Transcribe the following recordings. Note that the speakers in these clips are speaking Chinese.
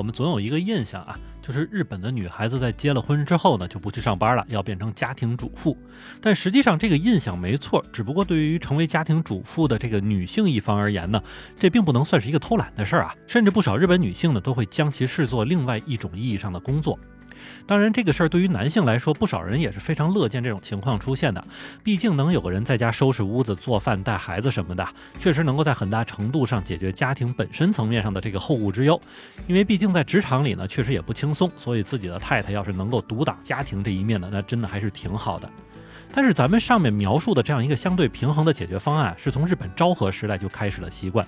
我们总有一个印象啊，就是日本的女孩子在结了婚之后呢，就不去上班了，要变成家庭主妇。但实际上这个印象没错，只不过对于成为家庭主妇的这个女性一方而言呢，这并不能算是一个偷懒的事儿啊，甚至不少日本女性呢，都会将其视作另外一种意义上的工作。当然这个事儿对于男性来说，不少人也是非常乐见这种情况出现的，毕竟能有个人在家收拾屋子、做饭、带孩子什么的，确实能够在很大程度上解决家庭本身层面上的这个后顾之忧。因为毕竟在职场里呢，确实也不轻松，所以自己的太太要是能够独挡家庭这一面呢，那真的还是挺好的。但是咱们上面描述的这样一个相对平衡的解决方案，是从日本昭和时代就开始了习惯。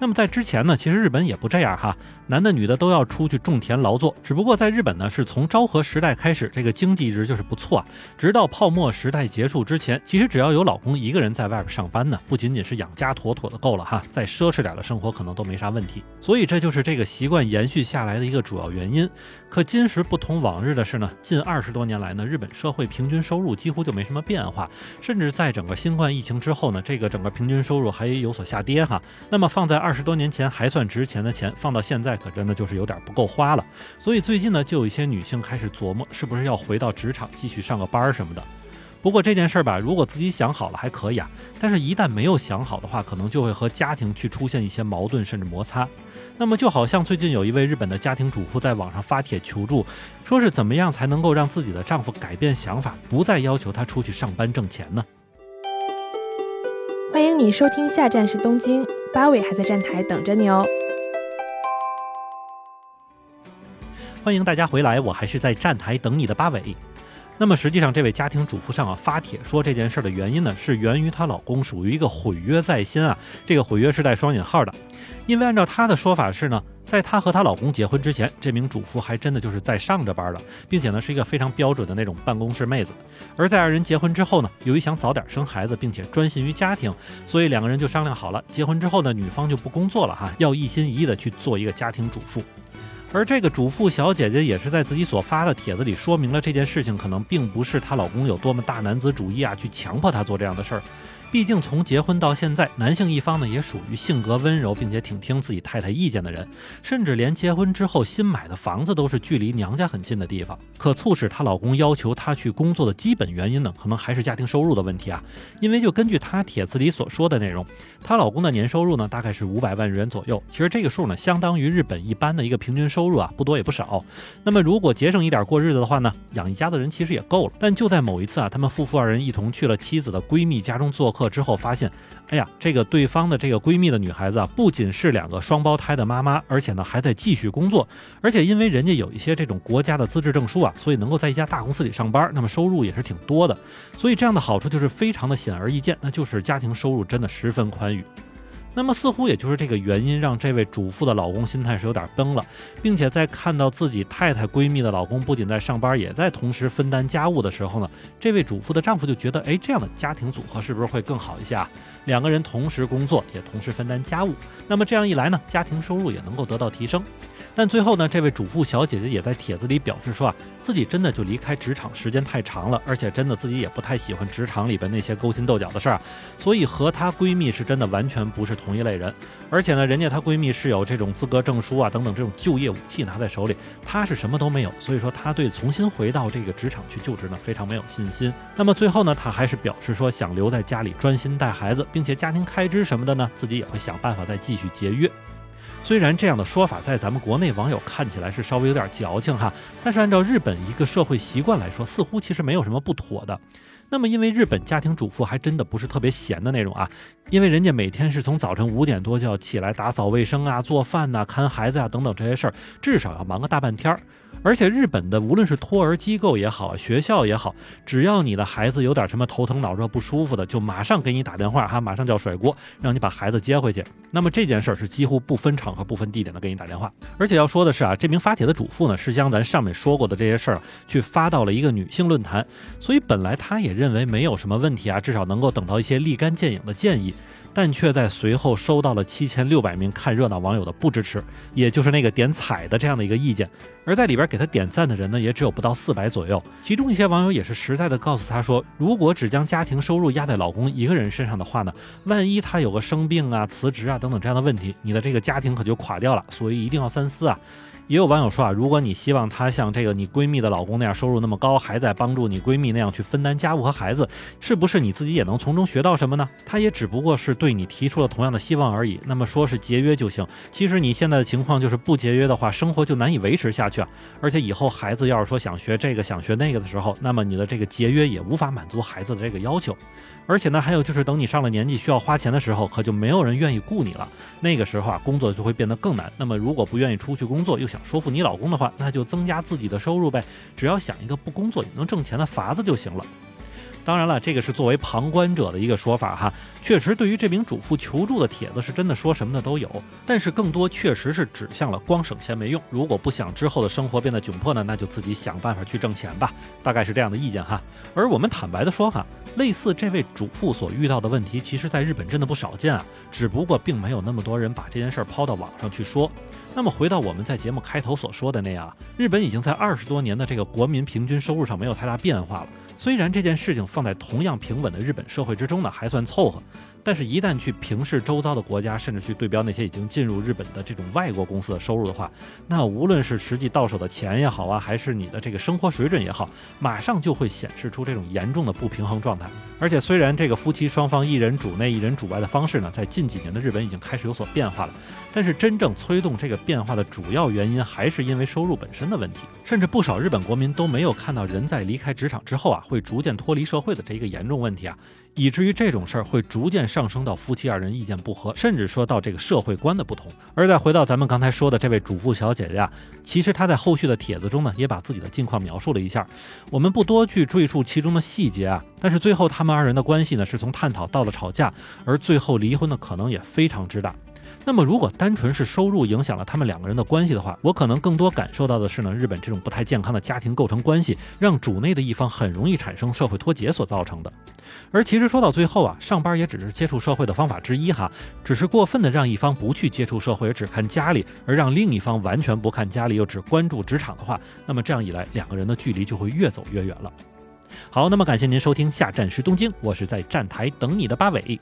那么在之前呢，其实日本也不这样哈，男的女的都要出去种田劳作。只不过在日本呢，是从昭和时代开始，这个经济一直就是不错啊，直到泡沫时代结束之前，其实只要有老公一个人在外边上班呢，不仅仅是养家妥妥的够了哈，再奢侈点的生活可能都没啥问题。所以这就是这个习惯延续下来的一个主要原因。可今时不同往日的是呢，近20多年来呢，日本社会平均收入几乎就没什么变化，甚至在整个新冠疫情之后呢，这个整个平均收入还有所下跌哈。那么放在20多年前还算值钱的钱，放到现在可真的就是有点不够花了。所以最近呢，就有一些女性开始琢磨是不是要回到职场继续上个班什么的。不过这件事儿吧，如果自己想好了还可以啊，但是一旦没有想好的话，可能就会和家庭去出现一些矛盾甚至摩擦。那么就好像最近有一位日本的家庭主妇在网上发帖求助，说是怎么样才能够让自己的丈夫改变想法，不再要求他出去上班挣钱呢？欢迎你收听下站是东京，八尾还在站台等着你哦。欢迎大家回来，我还是在站台等你的八尾。那么实际上这位家庭主妇上发帖说这件事的原因呢，是源于她老公属于一个毁约在先啊，这个毁约是带双引号的。因为按照她的说法是呢，在她和她老公结婚之前，这名主妇还真的就是在上着班了，并且呢是一个非常标准的那种办公室妹子。而在二人结婚之后呢，由于想早点生孩子并且专心于家庭，所以两个人就商量好了，结婚之后呢，女方就不工作了哈，要一心一意的去做一个家庭主妇。而这个主妇小姐姐也是在自己所发的帖子里说明了这件事情可能并不是她老公有多么大男子主义啊，去强迫她做这样的事儿。毕竟从结婚到现在，男性一方呢也属于性格温柔并且挺听自己太太意见的人，甚至连结婚之后新买的房子都是距离娘家很近的地方。可促使她老公要求她去工作的基本原因呢，可能还是家庭收入的问题啊。因为就根据她帖子里所说的内容，她老公的年收入呢大概是500万日元左右，其实这个数呢相当于日本一般的一个平均收入啊，不多也不少。那么如果节省一点过日子的话呢，养一家的人其实也够了。但就在某一次啊，他们夫妇二人一同去了妻子的闺蜜家中做客之后，发现这个对方的这个闺蜜的女孩子啊，不仅是2个双胞胎的妈妈，而且呢还在继续工作。而且因为人家有一些这种国家的资质证书啊，所以能够在一家大公司里上班，那么收入也是挺多的。所以这样的好处就是非常的显而易见，那就是家庭收入真的十分宽裕。那么似乎也就是这个原因，让这位主妇的老公心态是有点崩了，并且在看到自己太太闺蜜的老公不仅在上班，也在同时分担家务的时候呢，这位主妇的丈夫就觉得，这样的家庭组合是不是会更好一些啊？两个人同时工作，也同时分担家务，那么这样一来呢，家庭收入也能够得到提升。但最后呢，这位主妇小姐姐也在帖子里表示说啊，自己真的就离开职场时间太长了，而且真的自己也不太喜欢职场里边那些勾心斗角的事儿，所以和她闺蜜是真的完全不是同一类人。而且呢，人家她闺蜜是有这种资格证书啊等等这种就业武器拿在手里，她是什么都没有，所以说她对重新回到这个职场去就职呢非常没有信心。那么最后呢，她还是表示说想留在家里专心带孩子，并且家庭开支什么的呢，自己也会想办法再继续节约。虽然这样的说法在咱们国内网友看起来是稍微有点矫情哈，但是按照日本一个社会习惯来说，似乎其实没有什么不妥的。那么因为日本家庭主妇还真的不是特别闲的那种啊，因为人家每天是从早晨5点多就要起来打扫卫生啊、做饭啊、看孩子啊等等这些事儿，至少要忙个大半天。而且日本的无论是托儿机构也好，学校也好，只要你的孩子有点什么头疼脑热不舒服的，就马上给你打电话哈，马上就要甩锅，让你把孩子接回去。那么这件事儿是几乎不分场合不分地点的给你打电话。而且要说的是啊，这名发帖的主妇呢，是将咱上面说过的这些事儿去发到了一个女性论坛，所以本来她也认为没有什么问题啊，至少能够等到一些立竿见影的建议，但却在随后收到了7600名看热闹网友的不支持，也就是那个点彩的这样的一个意见。而在里边给他点赞的人呢，也只有不到400左右。其中一些网友也是实在的告诉他说，如果只将家庭收入压在老公一个人身上的话呢，万一他有个生病啊、辞职啊等等这样的问题，你的这个家庭可就垮掉了，所以一定要三思啊。也有网友说啊，如果你希望她像这个你闺蜜的老公那样收入那么高，还在帮助你闺蜜那样去分担家务和孩子，是不是你自己也能从中学到什么呢？她也只不过是对你提出了同样的希望而已。那么说是节约就行，其实你现在的情况就是不节约的话，生活就难以维持下去啊。而且以后孩子要是说想学这个想学那个的时候，那么你的这个节约也无法满足孩子的这个要求。而且呢，还有就是等你上了年纪需要花钱的时候，可就没有人愿意雇你了。那个时候啊，工作就会变得更难。那么如果不愿意出去工作，又想说服你老公的话，那就增加自己的收入呗，只要想一个不工作也能挣钱的法子就行了。当然了，这个是作为旁观者的一个说法哈，确实对于这名主妇求助的帖子是真的说什么的都有，但是更多确实是指向了光省钱没用，如果不想之后的生活变得窘迫呢，那就自己想办法去挣钱吧，大概是这样的意见哈。而我们坦白的说哈，类似这位主妇所遇到的问题，其实在日本真的不少见啊，只不过并没有那么多人把这件事抛到网上去说。那么回到我们在节目开头所说的那样，日本已经在20多年的这个国民平均收入上没有太大变化了，虽然这件事情放在同样平稳的日本社会之中呢，还算凑合，但是一旦去平视周遭的国家，甚至去对标那些已经进入日本的这种外国公司的收入的话，那无论是实际到手的钱也好啊，还是你的这个生活水准也好，马上就会显示出这种严重的不平衡状态。而且虽然这个夫妻双方一人主内一人主外的方式呢，在近几年的日本已经开始有所变化了，但是真正推动这个变化的主要原因还是因为收入本身的问题，甚至不少日本国民都没有看到人在离开职场之后啊，会逐渐脱离社会的这一个严重问题啊，以至于这种事儿会逐渐上升到夫妻二人意见不合，甚至说到这个社会观的不同。而再回到咱们刚才说的这位主妇小姐姐啊，其实她在后续的帖子中呢，也把自己的近况描述了一下，我们不多去赘述其中的细节啊，但是最后他们二人的关系呢，是从探讨到了吵架，而最后离婚的可能也非常之大。那么如果单纯是收入影响了他们两个人的关系的话，我可能更多感受到的是呢，日本这种不太健康的家庭构成关系，让主内的一方很容易产生社会脱节所造成的。而其实说到最后啊，上班也只是接触社会的方法之一哈，只是过分的让一方不去接触社会，只看家里，而让另一方完全不看家里，又只关注职场的话，那么这样一来，两个人的距离就会越走越远了。好，那么感谢您收听下站是东京，我是在站台等你的八尾。